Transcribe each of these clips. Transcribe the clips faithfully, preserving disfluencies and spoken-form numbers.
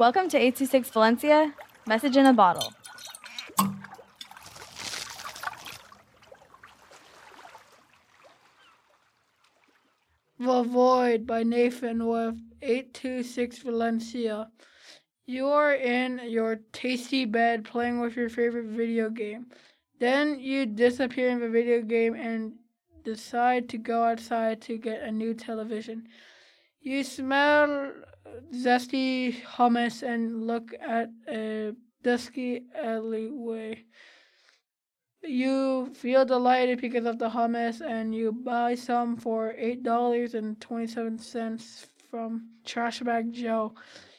Welcome to eight two six Valencia, Message in a Bottle. The Void by Nathan with eight two six Valencia. You're in your tasty bed playing with your favorite video game. Then you disappear in the video game and decide to go outside to get a new television. You smell zesty hummus and look at a dusky alleyway. You feel delighted because of the hummus, and you buy some for eight dollars and twenty-seven cents from Trashbag Joe.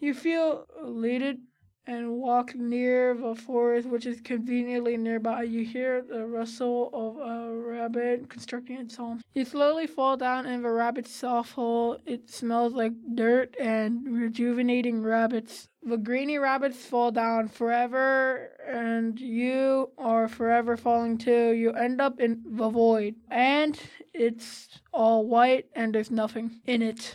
You feel elated and walk near the forest, which is conveniently nearby. You hear the rustle of a rabbit constructing its home. You slowly fall down in the rabbit's soft hole. It smells like dirt and rejuvenating rabbits. The greeny rabbits fall down forever, and you are forever falling too. You end up in the void, and it's all white, and there's nothing in it.